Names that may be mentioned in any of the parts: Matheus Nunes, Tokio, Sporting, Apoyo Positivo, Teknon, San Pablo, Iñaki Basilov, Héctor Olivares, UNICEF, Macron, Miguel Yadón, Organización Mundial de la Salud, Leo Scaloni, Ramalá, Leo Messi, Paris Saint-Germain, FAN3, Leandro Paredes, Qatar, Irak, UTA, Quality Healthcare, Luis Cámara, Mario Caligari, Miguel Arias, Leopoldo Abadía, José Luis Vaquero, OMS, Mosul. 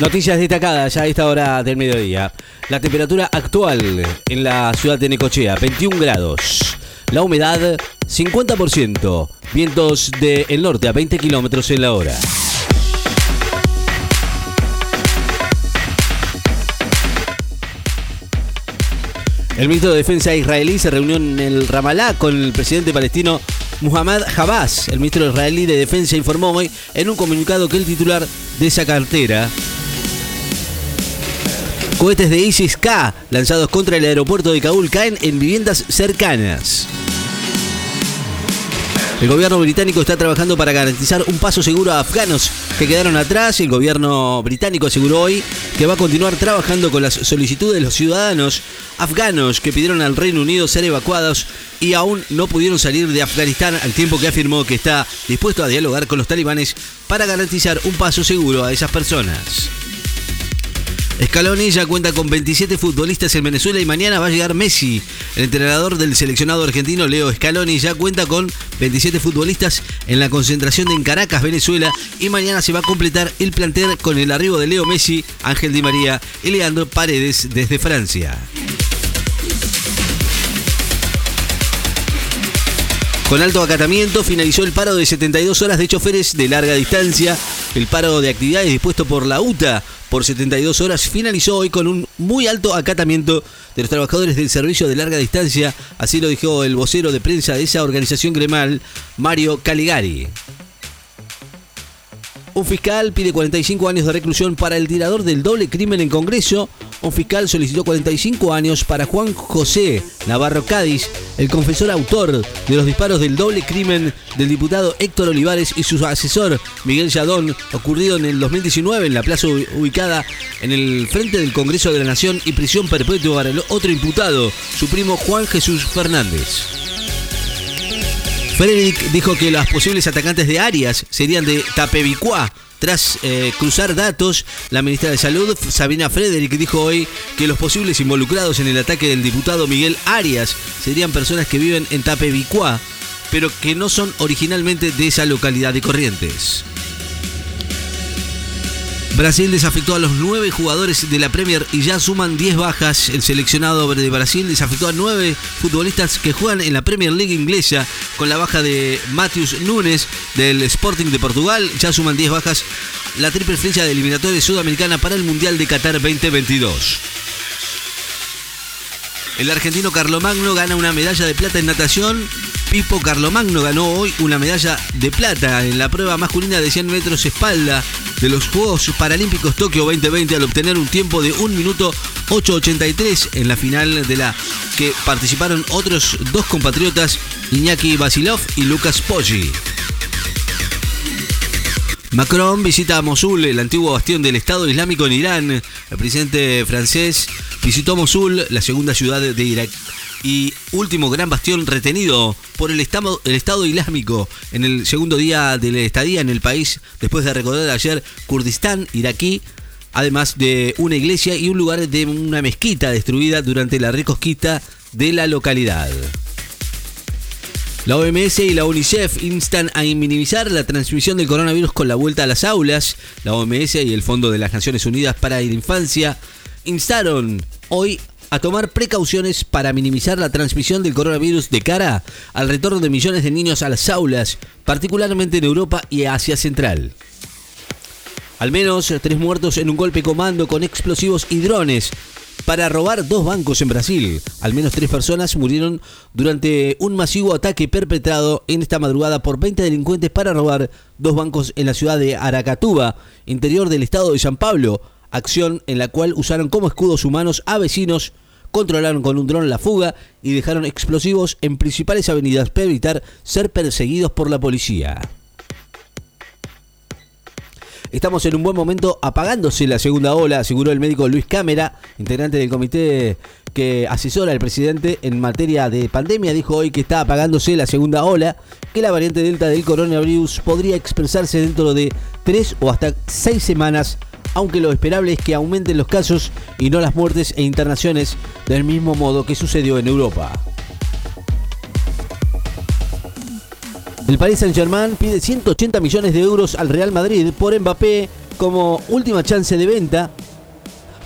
Noticias destacadas ya a esta hora del mediodía. La temperatura actual en la ciudad de Necochea, 21 grados. La humedad, 50%. Vientos del norte a 20 kilómetros en la hora. El ministro de Defensa israelí se reunió en el Ramalá con el presidente palestino Muhammad Abbas. El ministro israelí de Defensa informó hoy en un comunicado que el titular de esa cartera... Cohetes de ISIS-K lanzados contra el aeropuerto de Kabul caen en viviendas cercanas. El gobierno británico está trabajando para garantizar un paso seguro a afganos que quedaron atrás. El gobierno británico aseguró hoy que va a continuar trabajando con las solicitudes de los ciudadanos afganos que pidieron al Reino Unido ser evacuados y aún no pudieron salir de Afganistán, al tiempo que afirmó que está dispuesto a dialogar con los talibanes para garantizar un paso seguro a esas personas. Scaloni ya cuenta con 27 futbolistas en Venezuela y mañana va a llegar Messi. El entrenador del seleccionado argentino, Leo Scaloni, ya cuenta con 27 futbolistas en la concentración en Caracas, Venezuela, y mañana se va a completar el plantel con el arribo de Leo Messi, Ángel Di María y Leandro Paredes desde Francia. Con alto acatamiento finalizó el paro de 72 horas de choferes de larga distancia. El paro de actividades dispuesto por la UTA por 72 horas finalizó hoy con un muy alto acatamiento de los trabajadores del servicio de larga distancia. Así lo dijo el vocero de prensa de esa organización gremial, Mario Caligari. Un fiscal pide 45 años de reclusión para el tirador del doble crimen en Congreso. Un fiscal solicitó 45 años para Juan José Navarro Cádiz, el confesor autor de los disparos del doble crimen del diputado Héctor Olivares y su asesor Miguel Yadón, ocurrido en el 2019 en la plaza ubicada en el frente del Congreso de la Nación, y prisión perpetua para el otro imputado, su primo Juan Jesús Fernández. Frederick dijo que los posibles atacantes de Arias serían de Tapebicuá. Tras cruzar datos, la ministra de Salud, Sabina Frederick, dijo hoy que los posibles involucrados en el ataque del diputado Miguel Arias serían personas que viven en Tapebicuá, pero que no son originalmente de esa localidad de Corrientes. Brasil desafectó a los 9 jugadores de la Premier y ya suman 10 bajas. El seleccionado de Brasil desafectó a 9 futbolistas que juegan en la Premier League inglesa, con la baja de Matheus Nunes del Sporting de Portugal. Ya suman 10 bajas la triple fecha de eliminatoria sudamericana para el Mundial de Qatar 2022. El argentino Carlomagno gana una medalla de plata en natación. Pipo Carlomagno ganó hoy una medalla de plata en la prueba masculina de 100 metros espalda de los Juegos Paralímpicos Tokio 2020 al obtener un tiempo de 1 minuto 8.83 en la final, de la que participaron otros 2 compatriotas, Iñaki Basilov y Lucas Poggi. Macron visita a Mosul, el antiguo bastión del Estado Islámico en Irán. El presidente francés visitó Mosul, la segunda ciudad de Irak y último gran bastión retenido por el Estado Islámico, en el segundo día de la estadía en el país, después de recorrer ayer Kurdistán iraquí, además de una iglesia y un lugar de una mezquita destruida durante la reconquista de la localidad. La OMS y la UNICEF instan a minimizar la transmisión del coronavirus con la vuelta a las aulas. La OMS y el Fondo de las Naciones Unidas para la Infancia instaron hoy a tomar precauciones para minimizar la transmisión del coronavirus de cara al retorno de millones de niños a las aulas, particularmente en Europa y Asia Central. Al menos 3 muertos en un golpe comando con explosivos y drones para robar 2 bancos en Brasil. Al menos 3 personas murieron durante un masivo ataque perpetrado en esta madrugada por 20 delincuentes para robar 2 bancos en la ciudad de Aracatuba, interior del estado de San Pablo. Acción en la cual usaron como escudos humanos a vecinos, controlaron con un dron la fuga y dejaron explosivos en principales avenidas para evitar ser perseguidos por la policía. Estamos en un buen momento apagándose la segunda ola, aseguró el médico Luis Cámara, integrante del comité que asesora al presidente en materia de pandemia. Dijo hoy que está apagándose la segunda ola, que la variante delta del coronavirus podría expresarse dentro de 3 o hasta 6 semanas, aunque lo esperable es que aumenten los casos y no las muertes e internaciones, del mismo modo que sucedió en Europa. El Paris Saint-Germain pide 180 millones de euros al Real Madrid por Mbappé, como última chance de venta.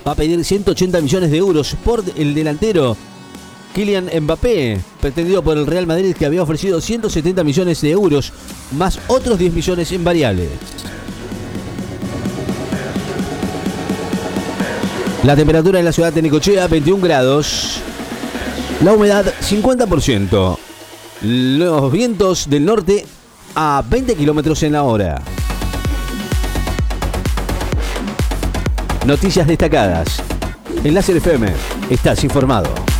Va a pedir 180 millones de euros por el delantero Kylian Mbappé, pretendido por el Real Madrid, que había ofrecido 170 millones de euros, más otros 10 millones en variables. La temperatura en la ciudad de Necochea, 21 grados. La humedad, 50%. Los vientos del norte a 20 kilómetros en la hora. Noticias destacadas. Enlace FM, estás informado.